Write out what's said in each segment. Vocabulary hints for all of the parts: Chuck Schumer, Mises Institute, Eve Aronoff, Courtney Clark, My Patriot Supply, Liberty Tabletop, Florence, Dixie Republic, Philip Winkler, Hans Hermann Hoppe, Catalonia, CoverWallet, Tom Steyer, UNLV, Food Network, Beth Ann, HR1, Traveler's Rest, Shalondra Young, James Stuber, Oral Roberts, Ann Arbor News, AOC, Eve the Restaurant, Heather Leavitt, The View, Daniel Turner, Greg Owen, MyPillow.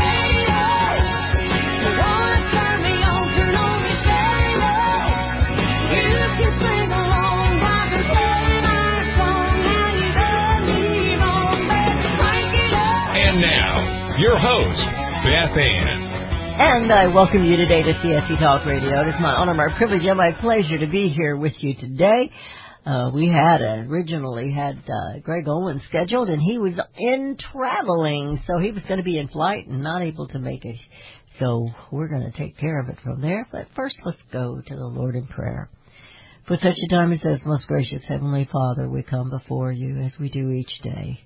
radio. Your host, Beth Ann. And I welcome you today to CSC Talk Radio. It is my honor, my privilege, and my pleasure to be here with you today. We originally had Greg Owen scheduled, and he was traveling, so he was going to be in flight and not able to make it. So we're going to take care of it from there. But first, let's go to the Lord in prayer. For such a time as this, most gracious Heavenly Father, we come before you as we do each day,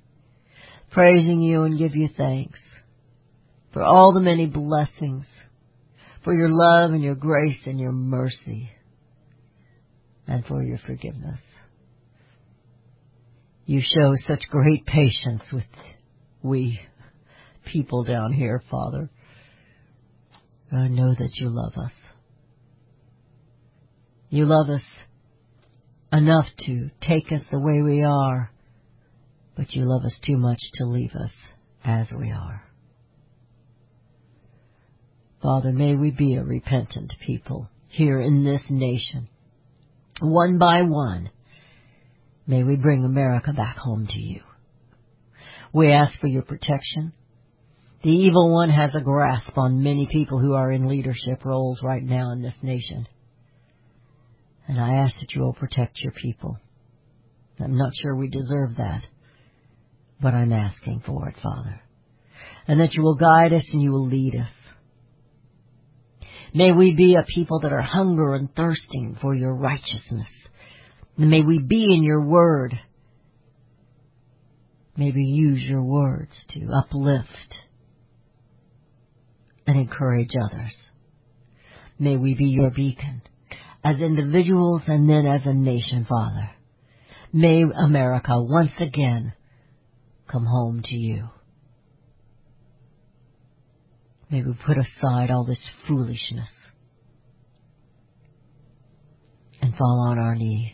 praising you and give you thanks for all the many blessings, for your love and your grace and your mercy, and for your forgiveness. You show such great patience with we people down here, Father. I know that you love us. You love us enough to take us the way we are, but you love us too much to leave us as we are. Father, may we be a repentant people here in this nation. One by one, may we bring America back home to you. We ask for your protection. The evil one has a grasp on many people who are in leadership roles right now in this nation. And I ask that you will protect your people. I'm not sure we deserve that, but I'm asking for it, Father. And that you will guide us and you will lead us. May we be a people that are hunger and thirsting for your righteousness. And may we be in your word. May we use your words to uplift and encourage others. May we be your beacon as individuals and then as a nation, Father. May America once again come home to you. May we put aside all this foolishness and fall on our knees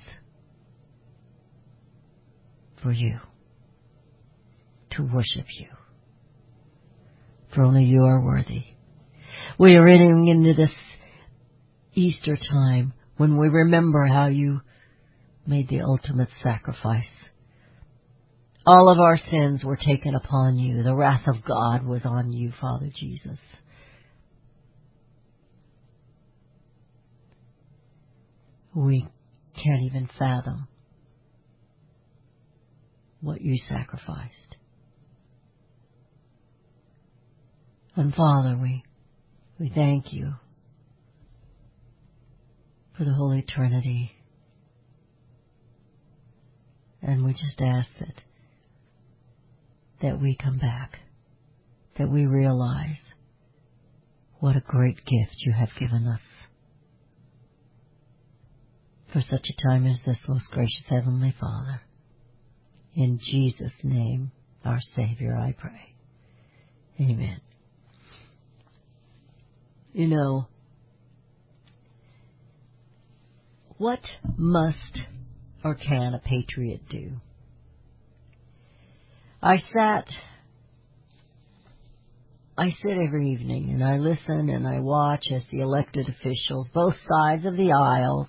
for you, to worship you, for only you are worthy. We are entering into this Easter time when we remember how you made the ultimate sacrifice. All of our sins were taken upon you. The wrath of God was on you, Father Jesus. We can't even fathom what you sacrificed. And Father, we thank you for the Holy Trinity. And we just ask that we come back, that we realize what a great gift you have given us. For such a time as this, most gracious Heavenly Father, in Jesus' name, our Savior, I pray. Amen. You know, what must or can a patriot do? I sit every evening and I listen and I watch as the elected officials, both sides of the aisles,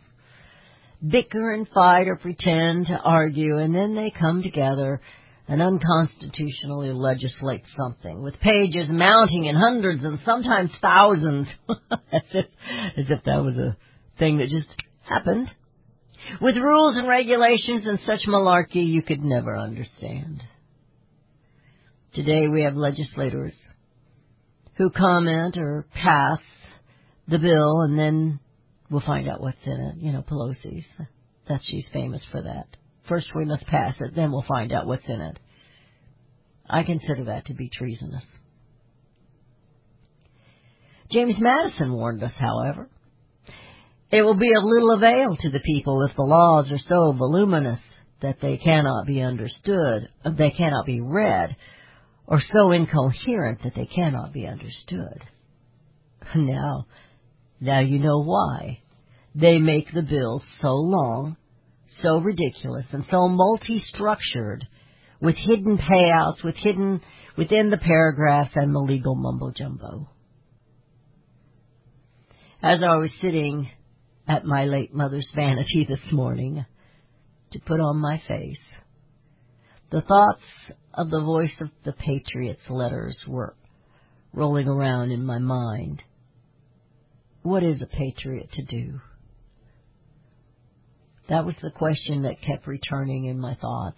bicker and fight or pretend to argue, and then they come together and unconstitutionally legislate something, with pages mounting in hundreds and sometimes thousands, as if that was a thing that just happened, with rules and regulations and such malarkey you could never understand. Today we have legislators who comment or pass the bill, and then we'll find out what's in it. You know, Pelosi's. She's famous for that. First we must pass it, then we'll find out what's in it. I consider that to be treasonous. James Madison warned us, however, it will be of little avail to the people if the laws are so voluminous that they cannot be understood, they cannot be read, or so incoherent that they cannot be understood. Now you know why. They make the bills so long, so ridiculous, and so multi-structured, with hidden payouts, with hidden within the paragraphs and the legal mumbo-jumbo. As I was sitting at my late mother's vanity this morning to put on my face, the thoughts of the voice of the Patriot's letters were rolling around in my mind. What is a patriot to do? That was the question that kept returning in my thoughts.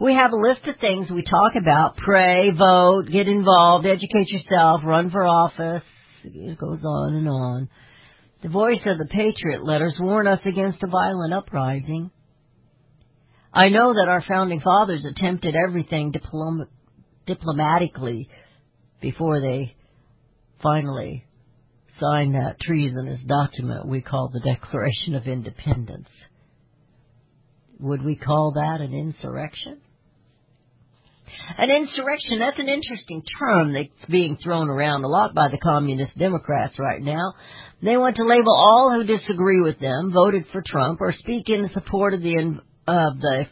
We have a list of things we talk about: pray, vote, get involved, educate yourself, run for office. It goes on and on. The voice of the Patriot letters warn us against a violent uprising. I know that our founding fathers attempted everything diplomatically before they finally signed that treasonous document we call the Declaration of Independence. Would we call that an insurrection? An insurrection, that's an interesting term that's being thrown around a lot by the Communist Democrats right now. They want to label all who disagree with them, voted for Trump, or speak in support of the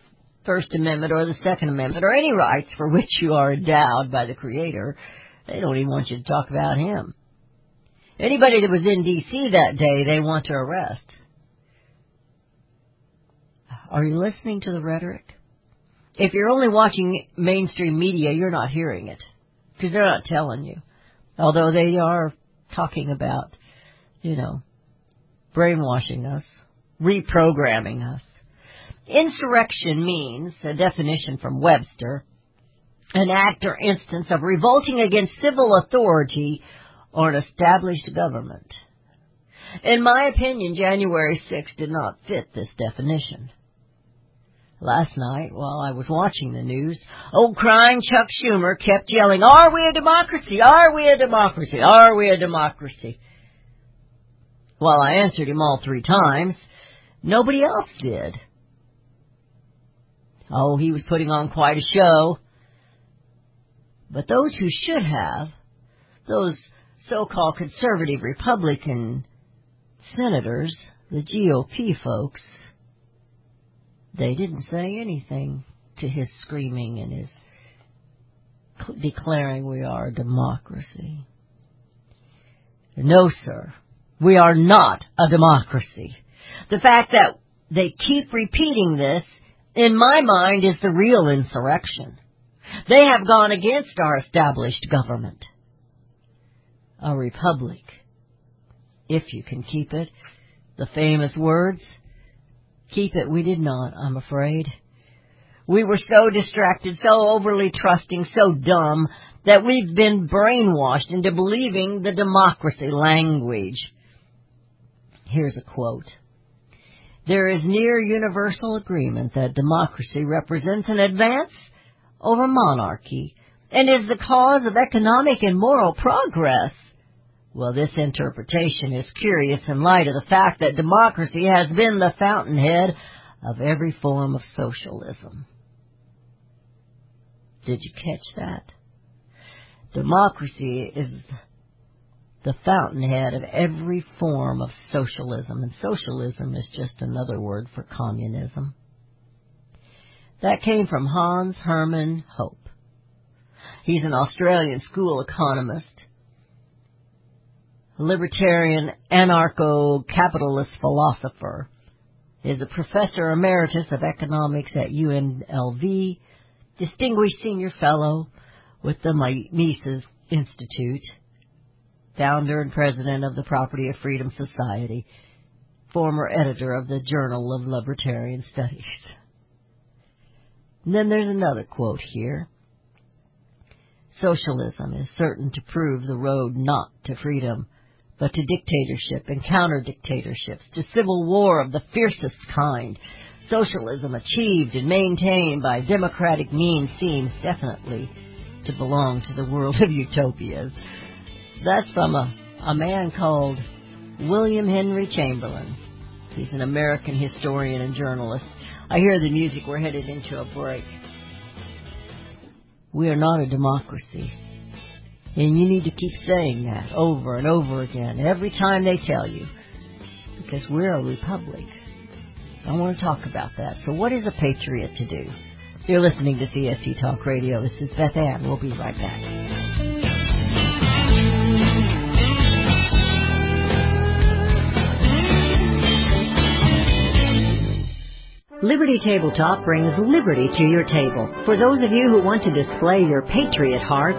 First Amendment or the Second Amendment, or any rights for which you are endowed by the Creator. They don't even want you to talk about him. Anybody that was in D.C. that day, they want to arrest. Are you listening to the rhetoric? If you're only watching mainstream media, you're not hearing it, because they're not telling you. Although they are talking about, brainwashing us, reprogramming us. Insurrection means, a definition from Webster, an act or instance of revolting against civil authority or an established government. In my opinion, January 6th did not fit this definition. Last night, while I was watching the news, old crying Chuck Schumer kept yelling, "Are we a democracy? Are we a democracy? Are we a democracy?" While I answered him all three times, nobody else did. Oh, he was putting on quite a show. But those who should have, those so-called conservative Republican senators, the GOP folks, they didn't say anything to his screaming and his declaring we are a democracy. No, sir, we are not a democracy. The fact that they keep repeating this, in my mind, is the real insurrection. They have gone against our established government. A republic, if you can keep it, the famous words. Keep it, we did not, I'm afraid. We were so distracted, so overly trusting, so dumb, that we've been brainwashed into believing the democracy language. Here's a quote. "There is near universal agreement that democracy represents an advance over monarchy and is the cause of economic and moral progress." Well, this interpretation is curious in light of the fact that democracy has been the fountainhead of every form of socialism. Did you catch that? Democracy is the fountainhead of every form of socialism, and socialism is just another word for communism. That came from Hans Hermann Hoppe. He's an Australian school economist, libertarian, anarcho-capitalist philosopher, is a professor emeritus of economics at UNLV, distinguished senior fellow with the Mises Institute, founder and president of the Property of Freedom Society, former editor of the Journal of Libertarian Studies. And then there's another quote here. "Socialism is certain to prove the road not to freedom, but to dictatorship and counter-dictatorships, to civil war of the fiercest kind. Socialism achieved and maintained by democratic means seems definitely to belong to the world of utopias." That's from a man called William Henry Chamberlain. He's an American historian and journalist. I hear the music. We're headed into a break. We are not a democracy. And you need to keep saying that over and over again, every time they tell you, because we're a republic. I want to talk about that. So what is a patriot to do? You're listening to CSC Talk Radio. This is Beth Ann. We'll be right back. Liberty Tabletop brings liberty to your table. For those of you who want to display your patriot heart,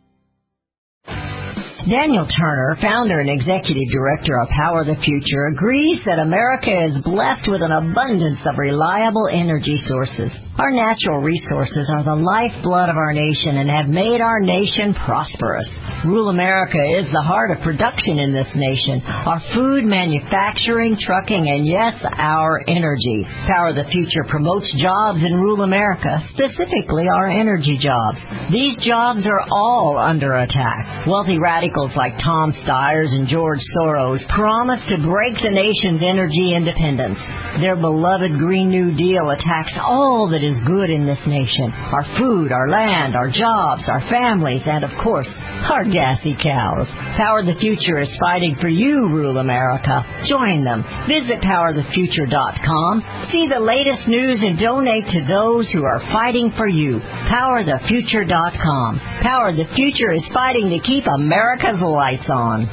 Daniel Turner, founder and executive director of Power the Future, agrees that America is blessed with an abundance of reliable energy sources. Our natural resources are the lifeblood of our nation and have made our nation prosperous. Rural America is the heart of production in this nation. Our food, manufacturing, trucking, and yes, our energy. Power the Future promotes jobs in rural America, specifically our energy jobs. These jobs are all under attack. Wealthy radicals like Tom Steyer and George Soros promise to break the nation's energy independence. Their beloved Green New Deal attacks all that is good in this nation. Our food, our land, our jobs, our families, and of course, our gassy cows. Power the Future is fighting for you, rural America. Join them. Visit PowerTheFuture.com. See the latest news and donate to those who are fighting for you. PowerTheFuture.com. Power the Future is fighting to keep America's lights on.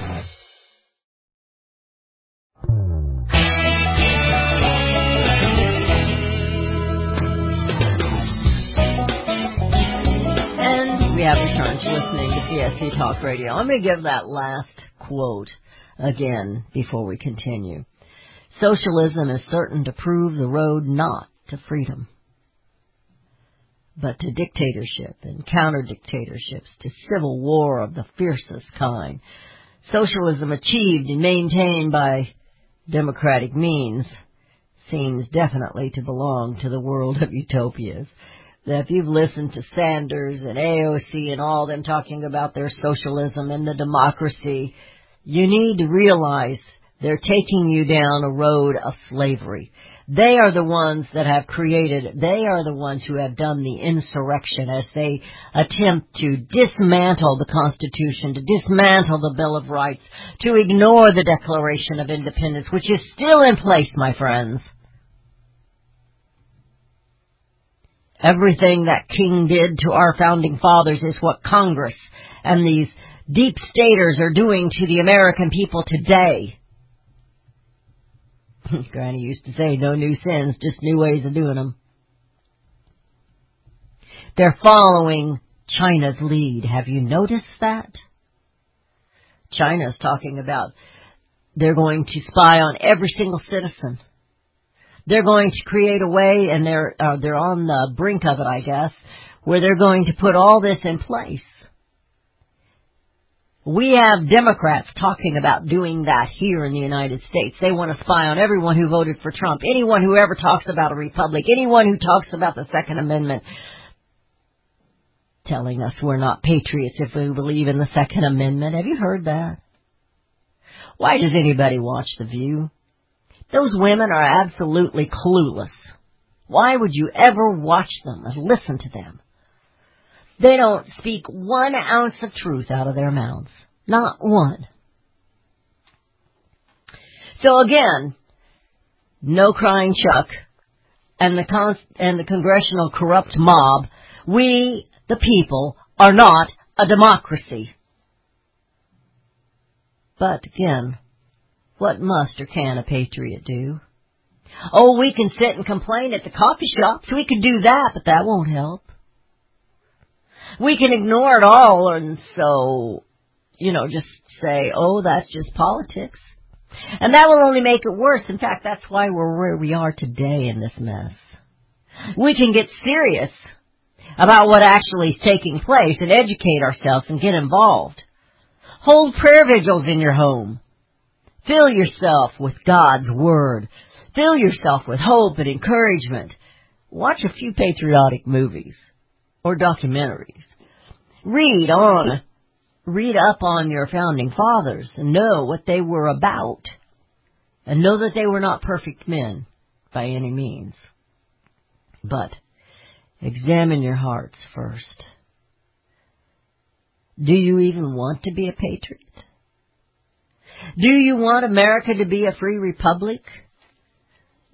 We have returned to listening to CSC Talk Radio. I'm going to give that last quote again before we continue. Socialism is certain to prove the road not to freedom, but to dictatorship and counter-dictatorships, to civil war of the fiercest kind. Socialism achieved and maintained by democratic means seems definitely to belong to the world of utopias. That if you've listened to Sanders and AOC and all them talking about their socialism and the democracy, you need to realize they're taking you down a road of slavery. They are the ones that have created, they are the ones who have done the insurrection as they attempt to dismantle the Constitution, to dismantle the Bill of Rights, to ignore the Declaration of Independence, which is still in place, my friends. Everything that King did to our founding fathers is what Congress and these deep staters are doing to the American people today. Granny used to say, no new sins, just new ways of doing them. They're following China's lead. Have you noticed that? China's talking about they're going to spy on every single citizen. They're going to create a way, and they're on the brink of it, I guess, where they're going to put all this in place. We have Democrats talking about doing that here in the United States. They want to spy on everyone who voted for Trump, anyone who ever talks about a republic, anyone who talks about the Second Amendment, telling us we're not patriots if we believe in the Second Amendment. Have you heard that? Why does anybody watch The View? Those women are absolutely clueless. Why would you ever watch them and listen to them? They don't speak 1 ounce of truth out of their mouths. Not one. So again, no crying Chuck and the congressional corrupt mob. We, the people, are not a democracy. But again, what must or can a patriot do? Oh, we can sit and complain at the coffee shops. We can do that, but that won't help. We can ignore it all and so, just say, oh, that's just politics. And that will only make it worse. In fact, that's why we're where we are today in this mess. We can get serious about what actually is taking place and educate ourselves and get involved. Hold prayer vigils in your home. Fill yourself with God's Word. Fill yourself with hope and encouragement. Watch a few patriotic movies or documentaries. Read up on your founding fathers and know what they were about. And know that they were not perfect men by any means. But examine your hearts first. Do you even want to be a patriot? Do you want America to be a free republic?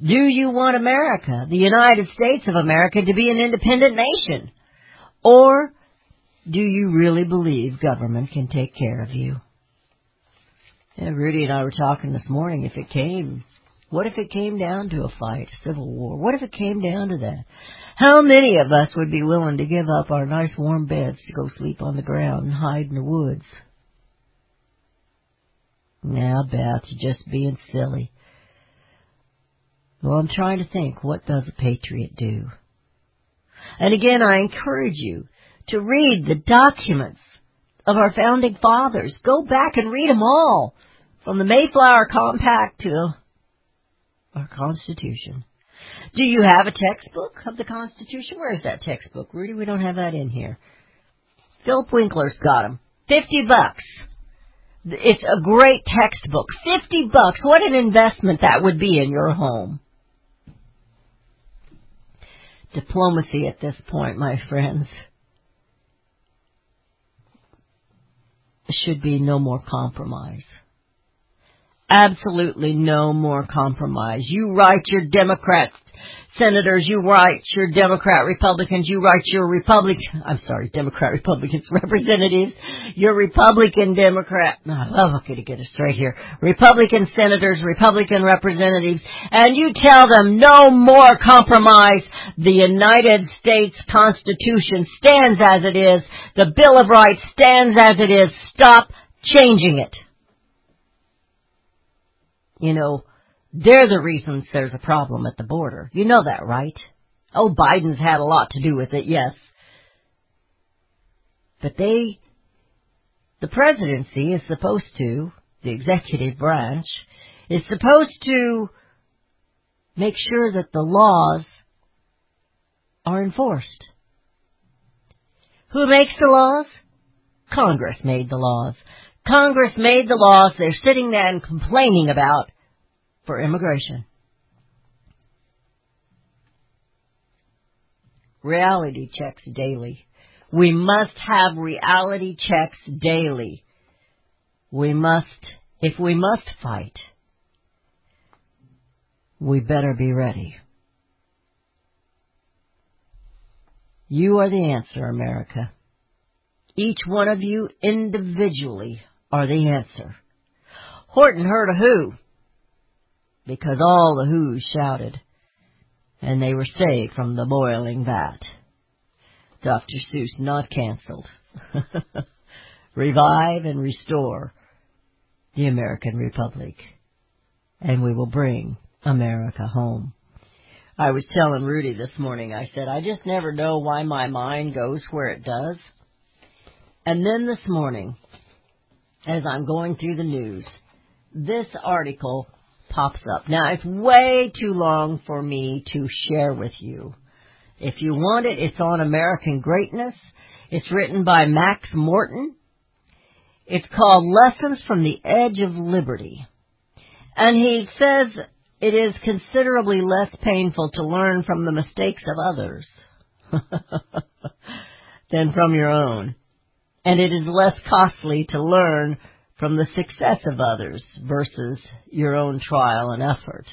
Do you want America, the United States of America, to be an independent nation? Or do you really believe government can take care of you? Yeah, Rudy and I were talking this morning, what if it came down to a fight, a civil war? What if it came down to that? How many of us would be willing to give up our nice warm beds to go sleep on the ground and hide in the woods? Now, Beth, you're just being silly. Well, I'm trying to think, what does a patriot do? And again, I encourage you to read the documents of our founding fathers. Go back and read them all, from the Mayflower Compact to our Constitution. Do you have a textbook of the Constitution? Where is that textbook, Rudy? We don't have that in here. Philip Winkler's got them. $50. It's a great textbook. $50. What an investment that would be in your home. Diplomacy at this point, my friends, should be no more compromise. Absolutely no more compromise. You write your Democrat senators, you write your Democrat Republicans representatives, your Republican Democrat, Republican senators, Republican representatives, and you tell them no more compromise. The United States Constitution stands as it is. The Bill of Rights stands as it is. Stop changing it. They're the reasons there's a problem at the border. You know that, right? Oh, Biden's had a lot to do with it, yes. But the presidency is supposed to, the executive branch, is supposed to make sure that the laws are enforced. Who makes the laws? Congress made the laws. Congress made the laws they're sitting there and complaining about for immigration. Reality checks daily. We must have reality checks daily. If we must fight, we better be ready. You are the answer, America. Each one of you individually are the answer. Horton heard a who, because all the who's shouted, and they were saved from the boiling vat. Dr. Seuss not canceled. Revive and restore the American Republic, and we will bring America home. I was telling Rudy this morning, I said, I just never know why my mind goes where it does. And then this morning, as I'm going through the news, this article pops up. Now, it's way too long for me to share with you. If you want it, it's on American Greatness. It's written by Max Morton. It's called Lessons from the Edge of Liberty. And he says it is considerably less painful to learn from the mistakes of others than from your own. And it is less costly to learn from the success of others versus your own trial and effort.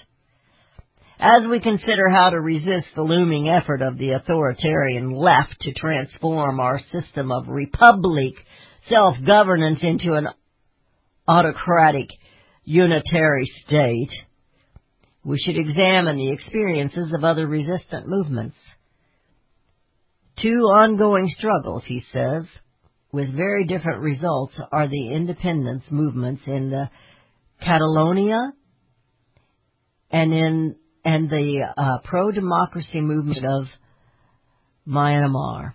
As we consider how to resist the looming effort of the authoritarian left to transform our system of republic self-governance into an autocratic unitary state, we should examine the experiences of other resistant movements. Two ongoing struggles, he says, with very different results are the independence movements in the Catalonia and the pro-democracy movement of Myanmar.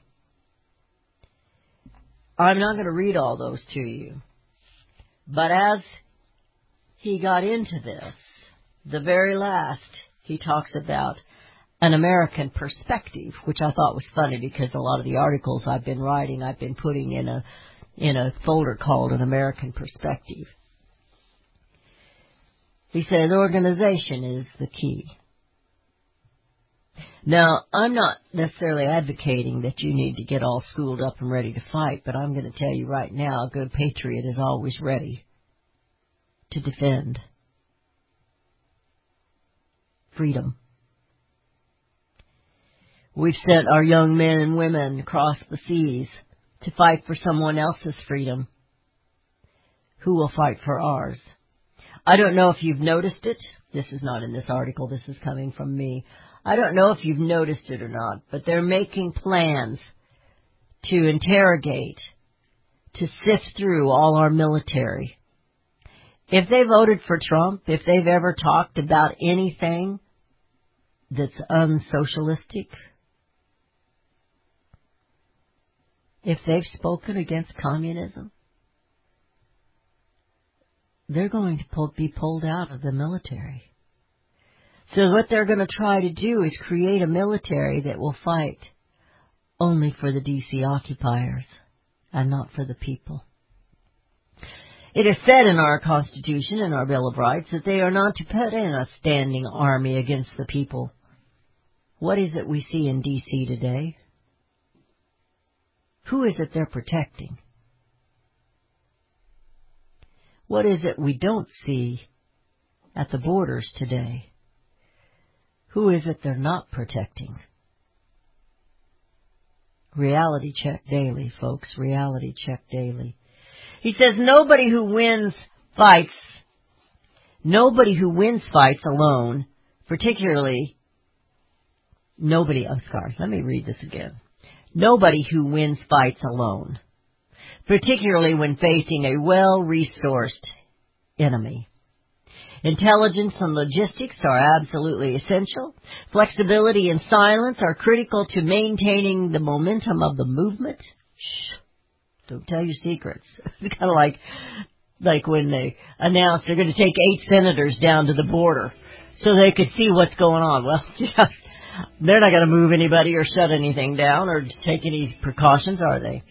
I'm not going to read all those to you. But as he got into this, the very last, he talks about an American perspective, which I thought was funny because a lot of the articles I've been writing, I've been putting in a folder called An American Perspective. He says organization is the key. Now, I'm not necessarily advocating that you need to get all schooled up and ready to fight, but I'm going to tell you right now, a good patriot is always ready to defend freedom. We've sent our young men and women across the seas to fight for someone else's freedom. Who will fight for ours? I don't know if you've noticed it. This is not in this article. This is coming from me. I don't know if you've noticed it or not, but they're making plans to interrogate, to sift through all our military. If they voted for Trump, if they've ever talked about anything that's unsocialistic, if they've spoken against communism, they're going to be pulled out of the military. So what they're going to try to do is create a military that will fight only for the D.C. occupiers and not for the people. It is said in our Constitution and our Bill of Rights that they are not to put in a standing army against the people. What is it we see in D.C. today? Who is it they're protecting? What is it we don't see at the borders today? Who is it they're not protecting? Reality check daily, folks. Reality check daily. He says nobody who wins fights alone, Nobody who wins fights alone, particularly when facing a well-resourced enemy. Intelligence and logistics are absolutely essential. Flexibility and silence are critical to maintaining the momentum of the movement. Shh, don't tell your secrets. It's kind of like when they announced they're going to take 8 senators down to the border so they could see what's going on. Well, they're not going to move anybody or shut anything down or take any precautions, are they?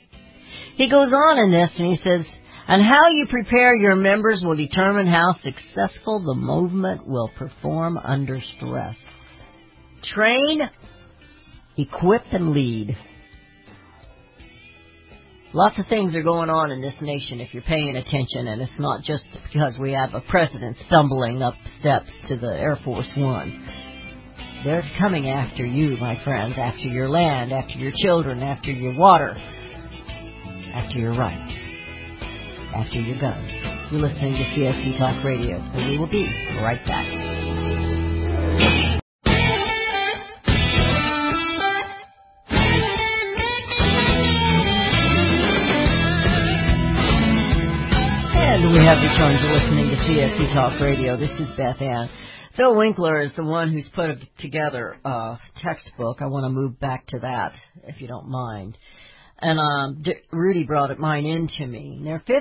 He goes on in this and he says, and how you prepare your members will determine how successful the movement will perform under stress. Train, equip, and lead. Lots of things are going on in this nation if you're paying attention, and it's not just because we have a president stumbling up steps to the Air Force One. They're coming after you, my friends, after your land, after your children, after your water, after your rights. After you're done. You're listening to CSC Talk Radio, and we will be right back. You have returned to listening to CSC Talk Radio. This is Beth Ann. Phil Winkler is the one who's put together a textbook. I want to move back to that, if you don't mind. And Rudy brought mine in to me. They're $50.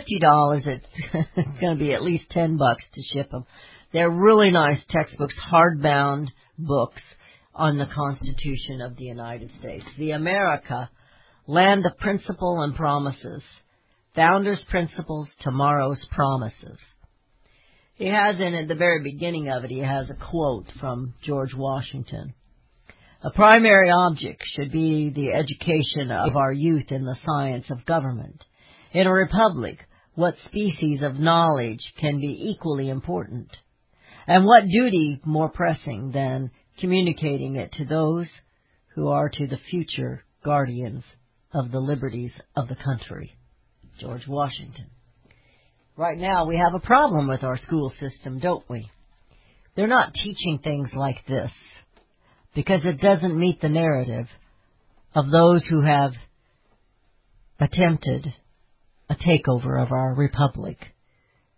It's going to be at least $10 to ship them. They're really nice textbooks, hardbound books on the Constitution of the United States. The America, Land of Principle and Promises. Founders' Principles, Tomorrow's Promises. He has in at the very beginning of it, he has a quote from George Washington. A primary object should be the education of our youth in the science of government. In a republic, what species of knowledge can be equally important? And what duty more pressing than communicating it to those who are to the future guardians of the liberties of the country? George Washington. Right now we have a problem with our school system, don't we? They're not teaching things like this because it doesn't meet the narrative of those who have attempted a takeover of our republic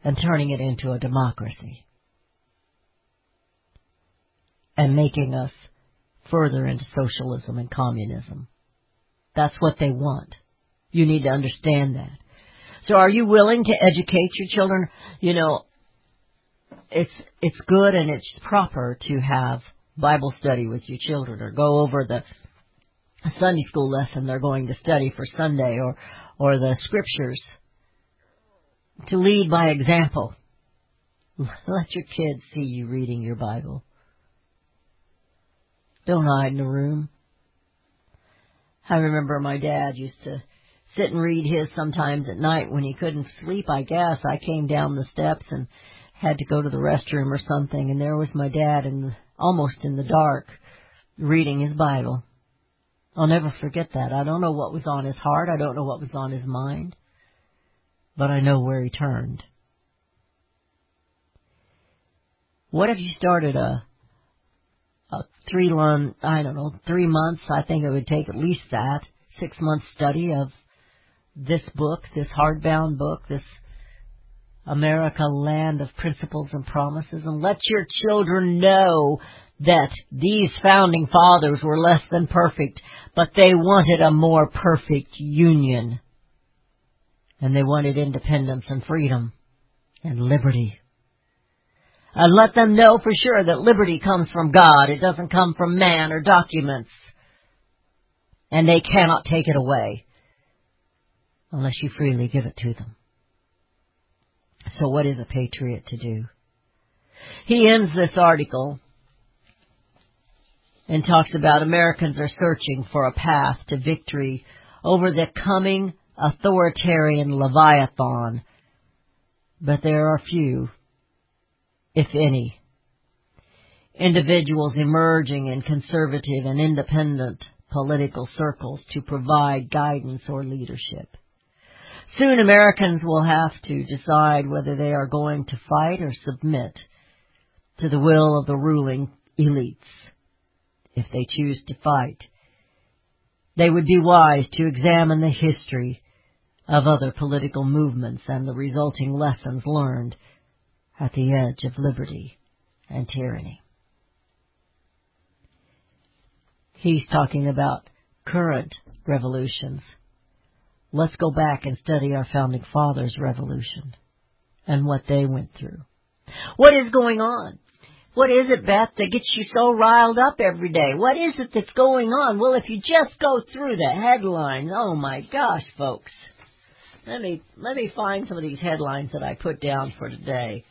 and turning it into a democracy and making us further into socialism and communism. That's what they want. You need to understand that. So are you willing to educate your children? You know, it's good and it's proper to have Bible study with your children or go over the Sunday school lesson they're going to study for Sunday or the scriptures to lead by example. Let your kids see you reading your Bible. Don't hide in the room. I remember my dad used to sit and read his sometimes at night when he couldn't sleep, I guess. I came down the steps and had to go to the restroom or something, and there was my dad almost in the dark reading his Bible. I'll never forget that. I don't know what was on his heart. I don't know what was on his mind. But I know where he turned. What if you started a 3 months, I think it would take at least that, 6 month study of this book, this hardbound book, this America, Land of Principles and Promises, and let your children know that these founding fathers were less than perfect, but they wanted a more perfect union. And they wanted independence and freedom and liberty. And let them know for sure that liberty comes from God. It doesn't come from man or documents. And they cannot take it away unless you freely give it to them. So what is a patriot to do? He ends this article and talks about Americans are searching for a path to victory over the coming authoritarian Leviathan. But there are few, if any, individuals emerging in conservative and independent political circles to provide guidance or leadership. Soon Americans will have to decide whether they are going to fight or submit to the will of the ruling elites. If they choose to fight, they would be wise to examine the history of other political movements and the resulting lessons learned at the edge of liberty and tyranny. He's talking about current revolutions. Let's go back and study our founding fathers' revolution and what they went through. What is going on? What is it, Beth, that gets you so riled up every day? What is it that's going on? Well, if you just go through the headlines, oh my gosh, folks. Let me find some of these headlines that I put down for today.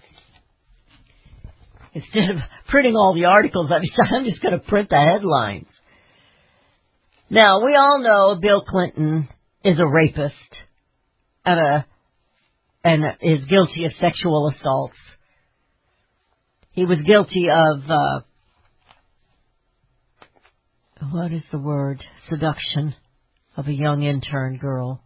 Instead of printing all the articles, I'm just going to print the headlines. Now, we all know Bill Clinton is a rapist and is guilty of sexual assaults. He was guilty of, what is the word, seduction of a young intern girl.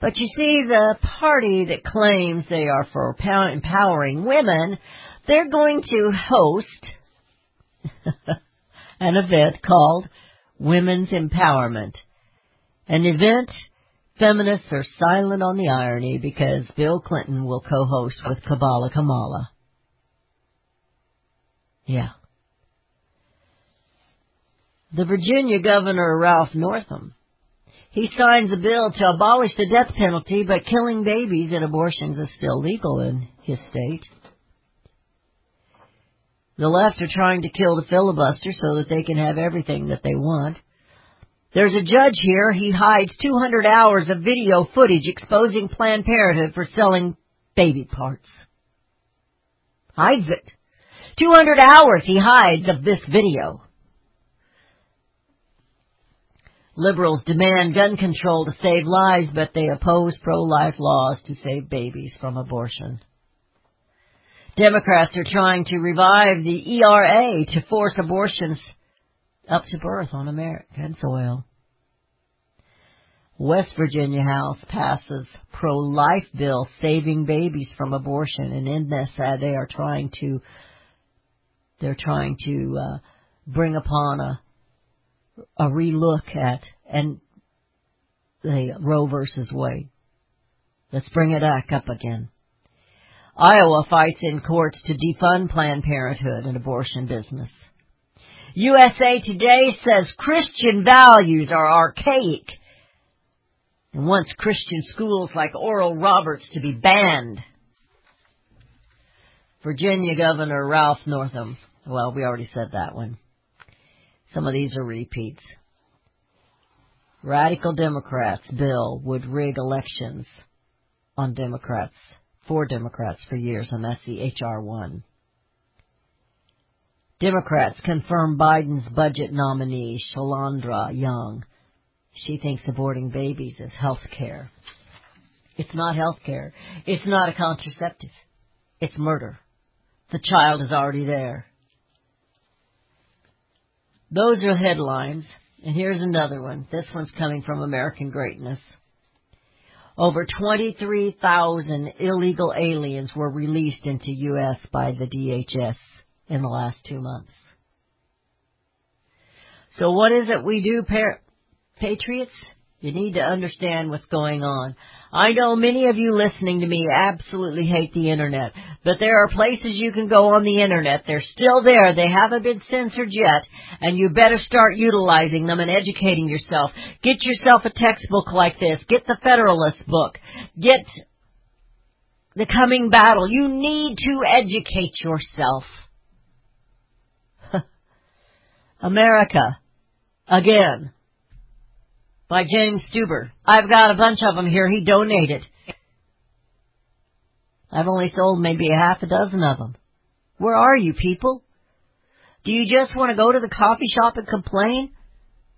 But you see, the party that claims they are for empowering women, they're going to host an event called Women's Empowerment, an event Feminists are silent on the irony because Bill Clinton will co-host with Kamala Kamala. Yeah. The Virginia Governor Ralph Northam, he signs a bill to abolish the death penalty, but killing babies and abortions is still legal in his state. The left are trying to kill the filibuster so that they can have everything that they want. There's a judge here. He hides 200 hours of video footage exposing Planned Parenthood for selling baby parts. Hides it. 200 hours he hides of this video. Liberals demand gun control to save lives, but they oppose pro-life laws to save babies from abortion. Democrats are trying to revive the ERA to force abortions up to birth on American soil. West Virginia House passes pro-life bill saving babies from abortion, and in this they are trying to bring upon a relook at and the Roe versus Wade. Let's bring it back up again. Iowa fights in courts to defund Planned Parenthood and abortion business. USA Today says Christian values are archaic and wants Christian schools like Oral Roberts to be banned. Virginia Governor Ralph Northam. Well, we already said that one. Some of these are repeats. Radical Democrats bill would rig elections on Democrats, for Democrats for years, and that's the HR1. Democrats confirm Biden's budget nominee, Shalondra Young. She thinks aborting babies is health care. It's not health care. It's not a contraceptive. It's murder. The child is already there. Those are headlines. And here's another one. This one's coming from American Greatness. Over 23,000 illegal aliens were released into U.S. by the DHS in the last 2 months. So what is it we do, patriots? You need to understand what's going on. I know many of you listening to me absolutely hate the Internet, but there are places you can go on the Internet. They're still there. They haven't been censored yet, and you better start utilizing them and educating yourself. Get yourself a textbook like this. Get the Federalist book. Get The Coming Battle. You need to educate yourself. America, Again, by James Stuber. I've got a bunch of them here. He donated. I've only sold maybe a half a dozen of them. Where are you, people? Do you just want to go to the coffee shop and complain?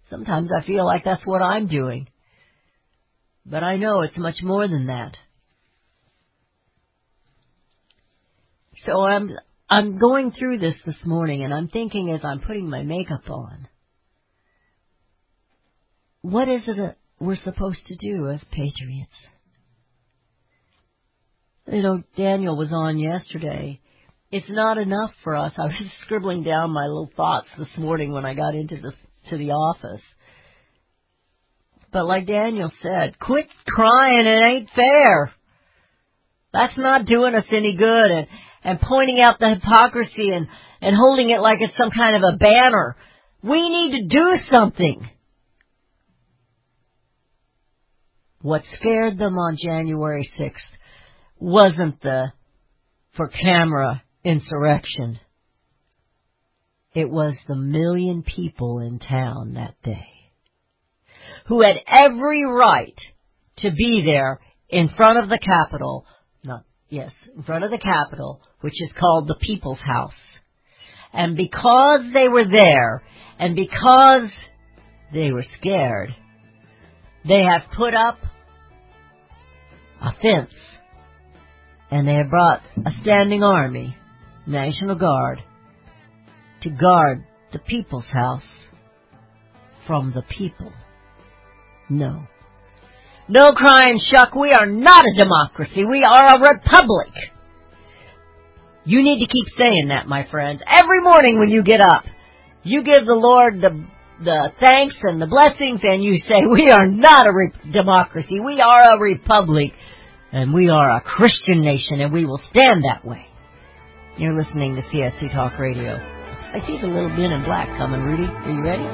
Sometimes I feel like that's what I'm doing. But I know it's much more than that. So I'm going through this morning, and I'm thinking as I'm putting my makeup on, what is it that we're supposed to do as patriots? You know, Daniel was on yesterday. It's not enough for us. I was scribbling down my little thoughts this morning when I got into the office. But like Daniel said, quit crying, it ain't fair. That's not doing us any good. And pointing out the hypocrisy and holding it like it's some kind of a banner. We need to do something. What scared them on January 6th wasn't the for-camera insurrection. It was the million people in town that day who had every right to be there in front of the Capitol. Yes, in front of the Capitol, which is called the People's House. And because they were there, and because they were scared, they have put up a fence. And they have brought a standing army, National Guard, to guard the People's House from the people. No. No crying, Chuck. We are not a democracy. We are a republic. You need to keep saying that, my friends. Every morning when you get up, you give the Lord the the thanks and the blessings, and you say, we are not a democracy, we are a republic, and we are a Christian nation, and we will stand that way. You're listening to CSC Talk Radio. I see the little men in black coming, Rudy. Are you ready?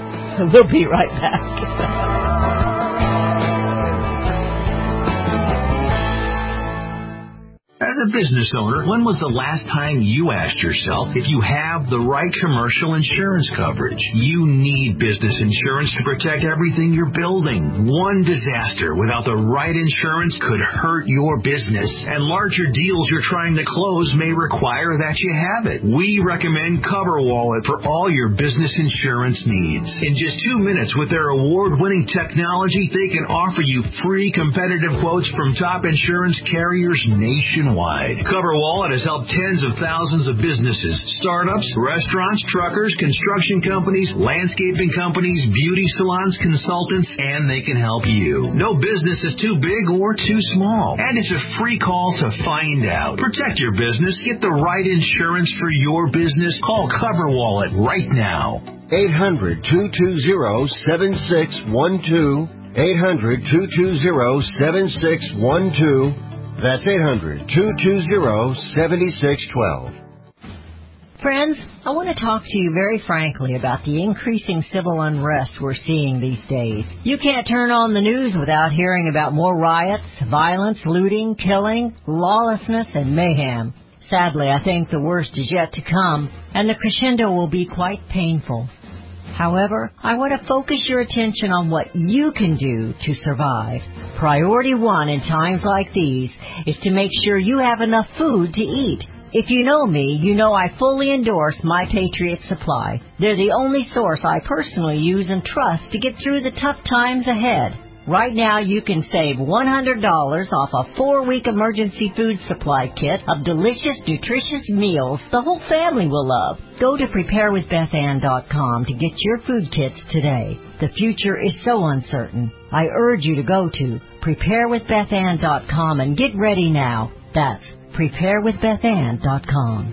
We'll be right back. As a business owner, when was the last time you asked yourself if you have the right commercial insurance coverage? You need business insurance to protect everything you're building. One disaster without the right insurance could hurt your business, and larger deals you're trying to close may require that you have it. We recommend CoverWallet for all your business insurance needs. In just 2 minutes, with their award-winning technology, they can offer you free competitive quotes from top insurance carriers nationwide. CoverWallet has helped tens of thousands of businesses, startups, restaurants, truckers, construction companies, landscaping companies, beauty salons, consultants, and they can help you. No business is too big or too small, and it's a free call to find out. Protect your business. Get the right insurance for your business. Call CoverWallet right now. 800-220-7612. 800-220-7612. That's 800-220-7612. Friends, I want to talk to you very frankly about the increasing civil unrest we're seeing these days. You can't turn on the news without hearing about more riots, violence, looting, killing, lawlessness, and mayhem. Sadly, I think the worst is yet to come, and the crescendo will be quite painful. However, I want to focus your attention on what you can do to survive. Priority one in times like these is to make sure you have enough food to eat. If you know me, you know I fully endorse My Patriot Supply. They're the only source I personally use and trust to get through the tough times ahead. Right now, you can save $100 off a 4-week emergency food supply kit of delicious, nutritious meals the whole family will love. Go to preparewithbethann.com to get your food kits today. The future is so uncertain. I urge you to go to preparewithbethann.com and get ready now. That's preparewithbethann.com.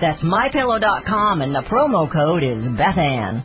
That's MyPillow.com, and the promo code is BethAnn.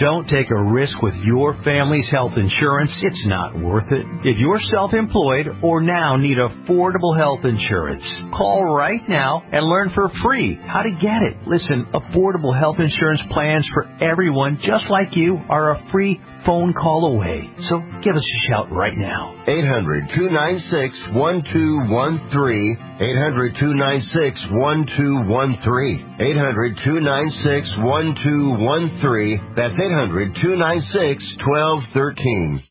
Don't take a risk with your family's health insurance. It's not worth it. If you're self-employed or now need affordable health insurance, call right now and learn for free how to get it. Listen, affordable health insurance plans for everyone just like you are a free phone call away. So give us a shout right now. 800-296-1213. 800-296-1213. 800-296-1213. That's 800-296-1213.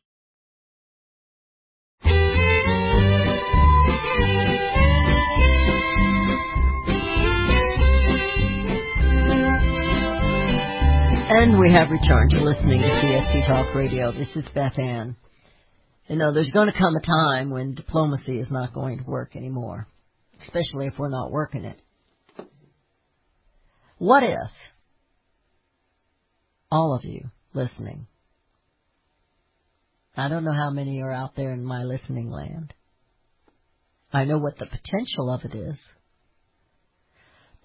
And we have returned to listening to CSC Talk Radio. This is Beth Ann. You know, there's going to come a time when diplomacy is not going to work anymore, especially if we're not working it. What if all of you listening. I don't know how many are out there in my listening land. I know what the potential of it is.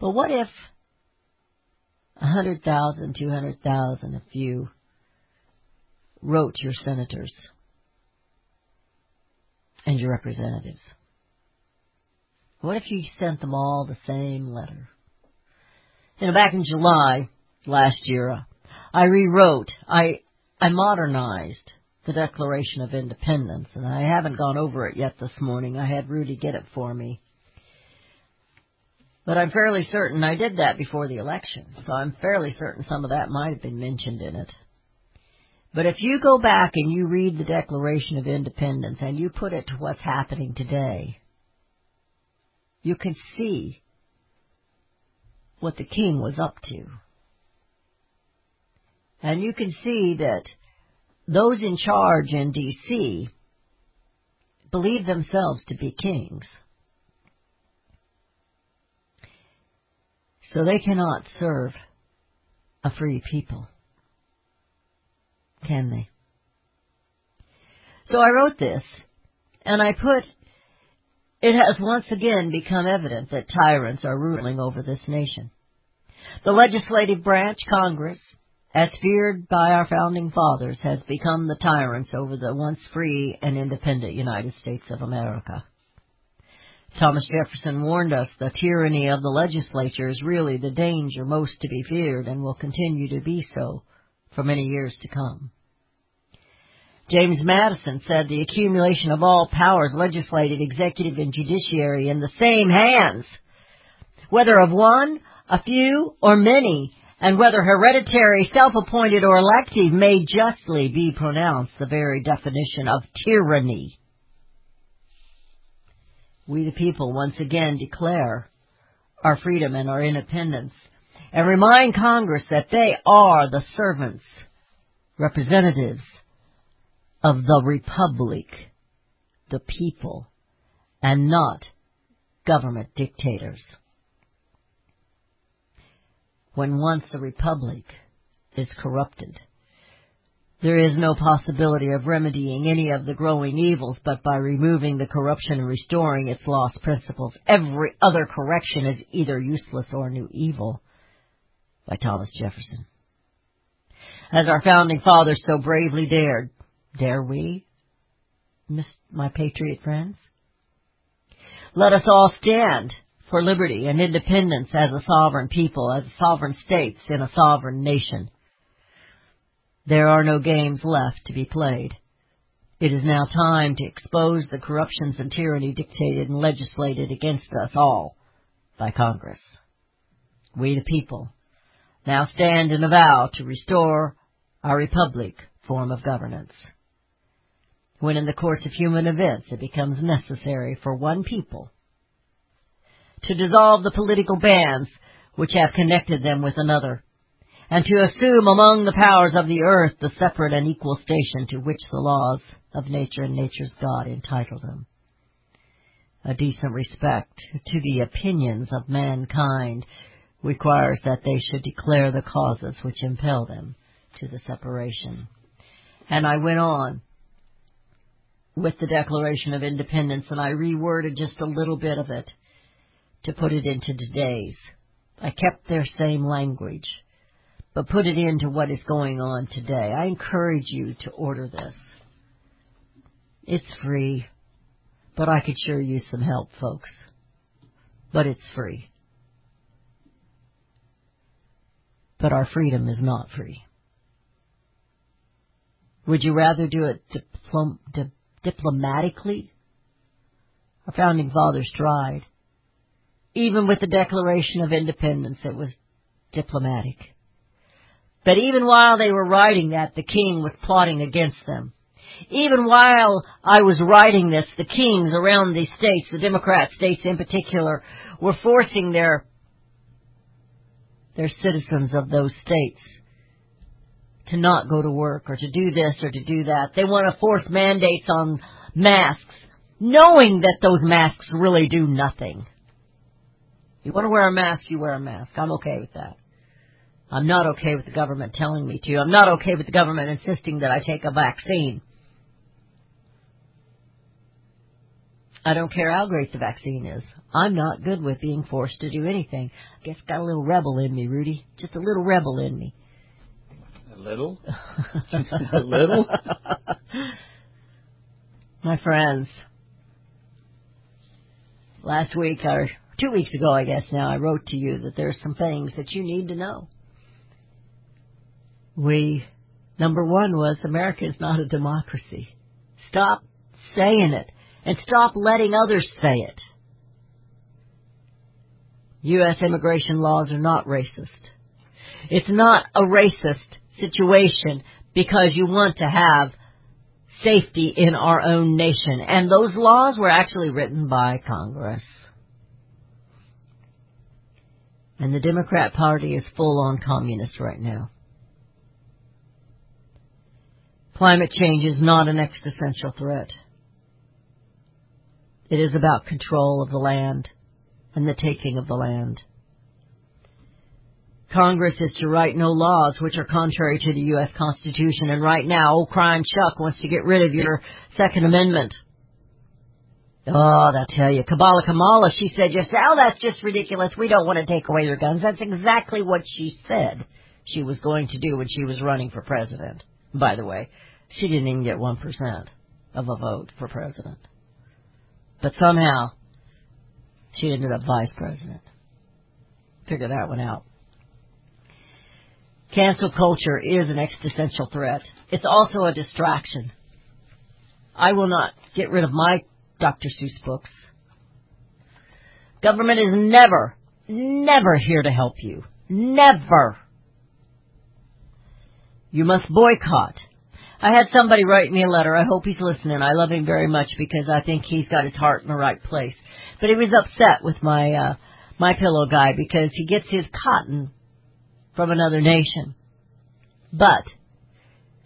But what if 100,000, 200,000 of you wrote your senators and your representatives? What if you sent them all the same letter? You know, back in July last year, I rewrote, I modernized the Declaration of Independence, and I haven't gone over it yet this morning. I had Rudy get it for me. But I'm fairly certain I did that before the election, so I'm fairly certain some of that might have been mentioned in it. But if you go back and you read the Declaration of Independence and you put it to what's happening today, you can see what the king was up to. And you can see that those in charge in D.C. believe themselves to be kings. So they cannot serve a free people, can they? So I wrote this, and I put, it has once again become evident that tyrants are ruling over this nation. The legislative branch, Congress, as feared by our founding fathers, has become the tyrants over the once free and independent United States of America. Thomas Jefferson warned us the tyranny of the legislature is really the danger most to be feared and will continue to be so for many years to come. James Madison said the accumulation of all powers, legislative, executive, and judiciary in the same hands, whether of one, a few, or many, and whether hereditary, self-appointed, or elective, may justly be pronounced the very definition of tyranny. We the people once again declare our freedom and our independence and remind Congress that they are the servants, representatives of the republic, the people, and not government dictators. When once a republic is corrupted, there is no possibility of remedying any of the growing evils but by removing the corruption and restoring its lost principles. Every other correction is either useless or new evil, by Thomas Jefferson. As our founding fathers so bravely dared, dare we, my patriot friends? Let us all stand for liberty and independence as a sovereign people, as sovereign states in a sovereign nation. There are no games left to be played. It is now time to expose the corruptions and tyranny dictated and legislated against us all by Congress. We the people now stand and avow to restore our republic form of governance. When in the course of human events it becomes necessary for one people to dissolve the political bands which have connected them with another, and to assume among the powers of the earth the separate and equal station to which the laws of nature and nature's God entitle them. A decent respect to the opinions of mankind requires that they should declare the causes which impel them to the separation. And I went on with the Declaration of Independence, and I reworded just a little bit of it to put it into today's. I kept their same language, but put it into what is going on today. I encourage you to order this. It's free, but I could sure use some help, folks. But it's free. But our freedom is not free. Would you rather do it diplomatically? Our founding fathers tried. Even with the Declaration of Independence, it was diplomatic. But even while they were writing that, the king was plotting against them. Even while I was writing this, the kings around these states, the Democrat states in particular, were forcing their citizens of those states to not go to work or to do this or to do that. They want to force mandates on masks, knowing that those masks really do nothing. You want to wear a mask, you wear a mask. I'm okay with that. I'm not okay with the government telling me to. I'm not okay with the government insisting that I take a vaccine. I don't care how great the vaccine is. I'm not good with being forced to do anything. I guess I've got a little rebel in me, Rudy. Just a little rebel in me. A little? A little? My friends, last week or 2 weeks ago, I guess now, I wrote to you that there are some things that you need to know. Number one was America is not a democracy. Stop saying it. And stop letting others say it. U.S. immigration laws are not racist. It's not a racist situation because you want to have safety in our own nation. And those laws were actually written by Congress. And the Democrat Party is full on communist right now. Climate change is not an existential threat. It is about control of the land and the taking of the land. Congress is to write no laws which are contrary to the U.S. Constitution. And right now, old crying Chuck wants to get rid of your Second Amendment. Oh, they'll tell you. Kabbalah Kamala, she said yesterday, oh, that's just ridiculous. We don't want to take away your guns. That's exactly what she said she was going to do when she was running for president. By the way, she didn't even get 1% of a vote for president. But somehow, she ended up vice president. Figure that one out. Cancel culture is an existential threat. It's also a distraction. I will not get rid of my Dr. Seuss books. Government is never, never here to help you. Never. You must boycott. I had somebody write me a letter. I hope he's listening. I love him very much because I think he's got his heart in the right place. But he was upset with my MyPillow guy because he gets his cotton from another nation. But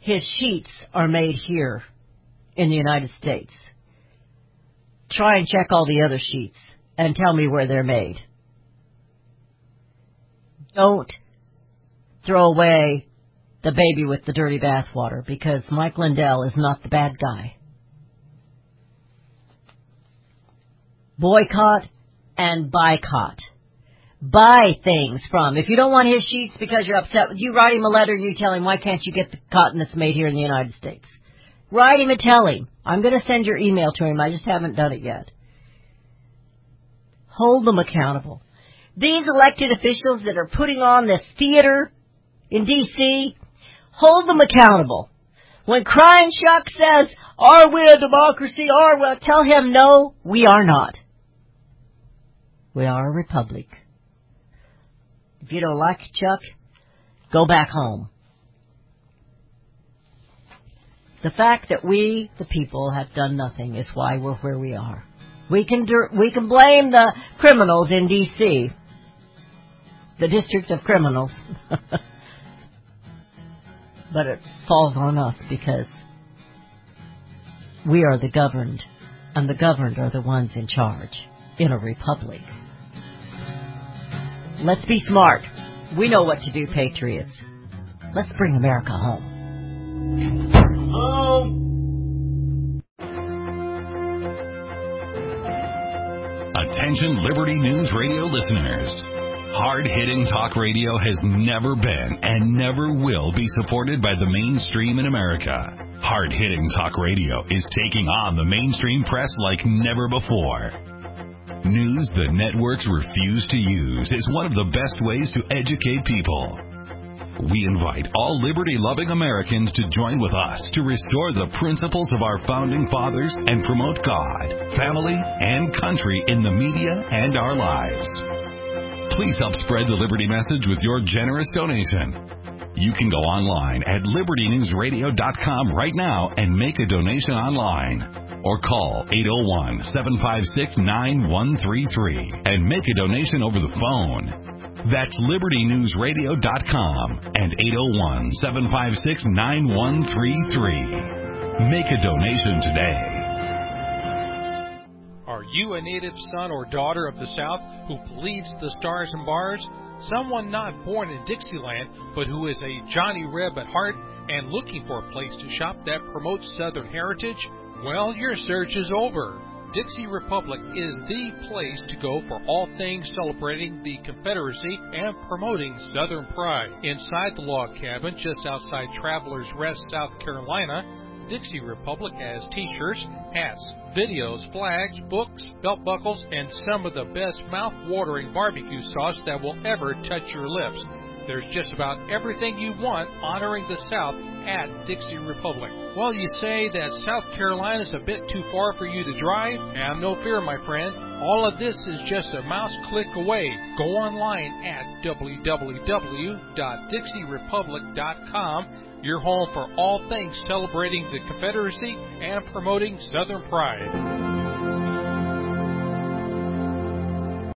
his sheets are made here in the United States. Try and check all the other sheets and tell me where they're made. Don't throw away the baby with the dirty bathwater, because Mike Lindell is not the bad guy. Boycott and boycott. Buy things from. If you don't want his sheets because you're upset, you write him a letter and you tell him, why can't you get the cotton that's made here in the United States? Write him and tell him. I'm going to send your email to him. I just haven't done it yet. Hold them accountable. These elected officials that are putting on this theater in D.C., hold them accountable. When Crying Chuck says, are we a democracy? Tell him, no, we are not. We are a republic. If you don't like Chuck, go back home. The fact that we, the people, have done nothing is why we're where we are. We can blame the criminals in D.C., the district of criminals. But it falls on us because we are the governed, and the governed are the ones in charge in a republic. Let's be smart. We know what to do, patriots. Let's bring America home. Attention Liberty News Radio listeners. Hard-hitting talk radio has never been and never will be supported by the mainstream in America. Hard-hitting talk radio is taking on the mainstream press like never before. News the networks refuse to use is one of the best ways to educate people. We invite all liberty-loving Americans to join with us to restore the principles of our founding fathers and promote God, family, and country in the media and our lives. Please help spread the Liberty message with your generous donation. You can go online at LibertyNewsRadio.com right now and make a donation online. Or call 801-756-9133 and make a donation over the phone. That's LibertyNewsRadio.com and 801-756-9133. Make a donation today. Are you a native son or daughter of the South who bleeds the stars and bars? someone not born in Dixieland, but who is a Johnny Reb at heart and looking for a place to shop that promotes Southern heritage? Well, your search is over. Dixie Republic is the place to go for all things celebrating the Confederacy and promoting Southern pride. Inside the log cabin, just outside Traveler's Rest, South Carolina, Dixie Republic has t-shirts, hats, videos, flags, books, belt buckles, and some of the best mouth-watering barbecue sauce that will ever touch your lips. There's just about everything you want honoring the South at Dixie Republic. Well, you say that South Carolina's a bit too far for you to drive? Have no fear, my friend. All of this is just a mouse click away. Go online at www.dixierepublic.com, your home for all things celebrating the Confederacy and promoting Southern pride.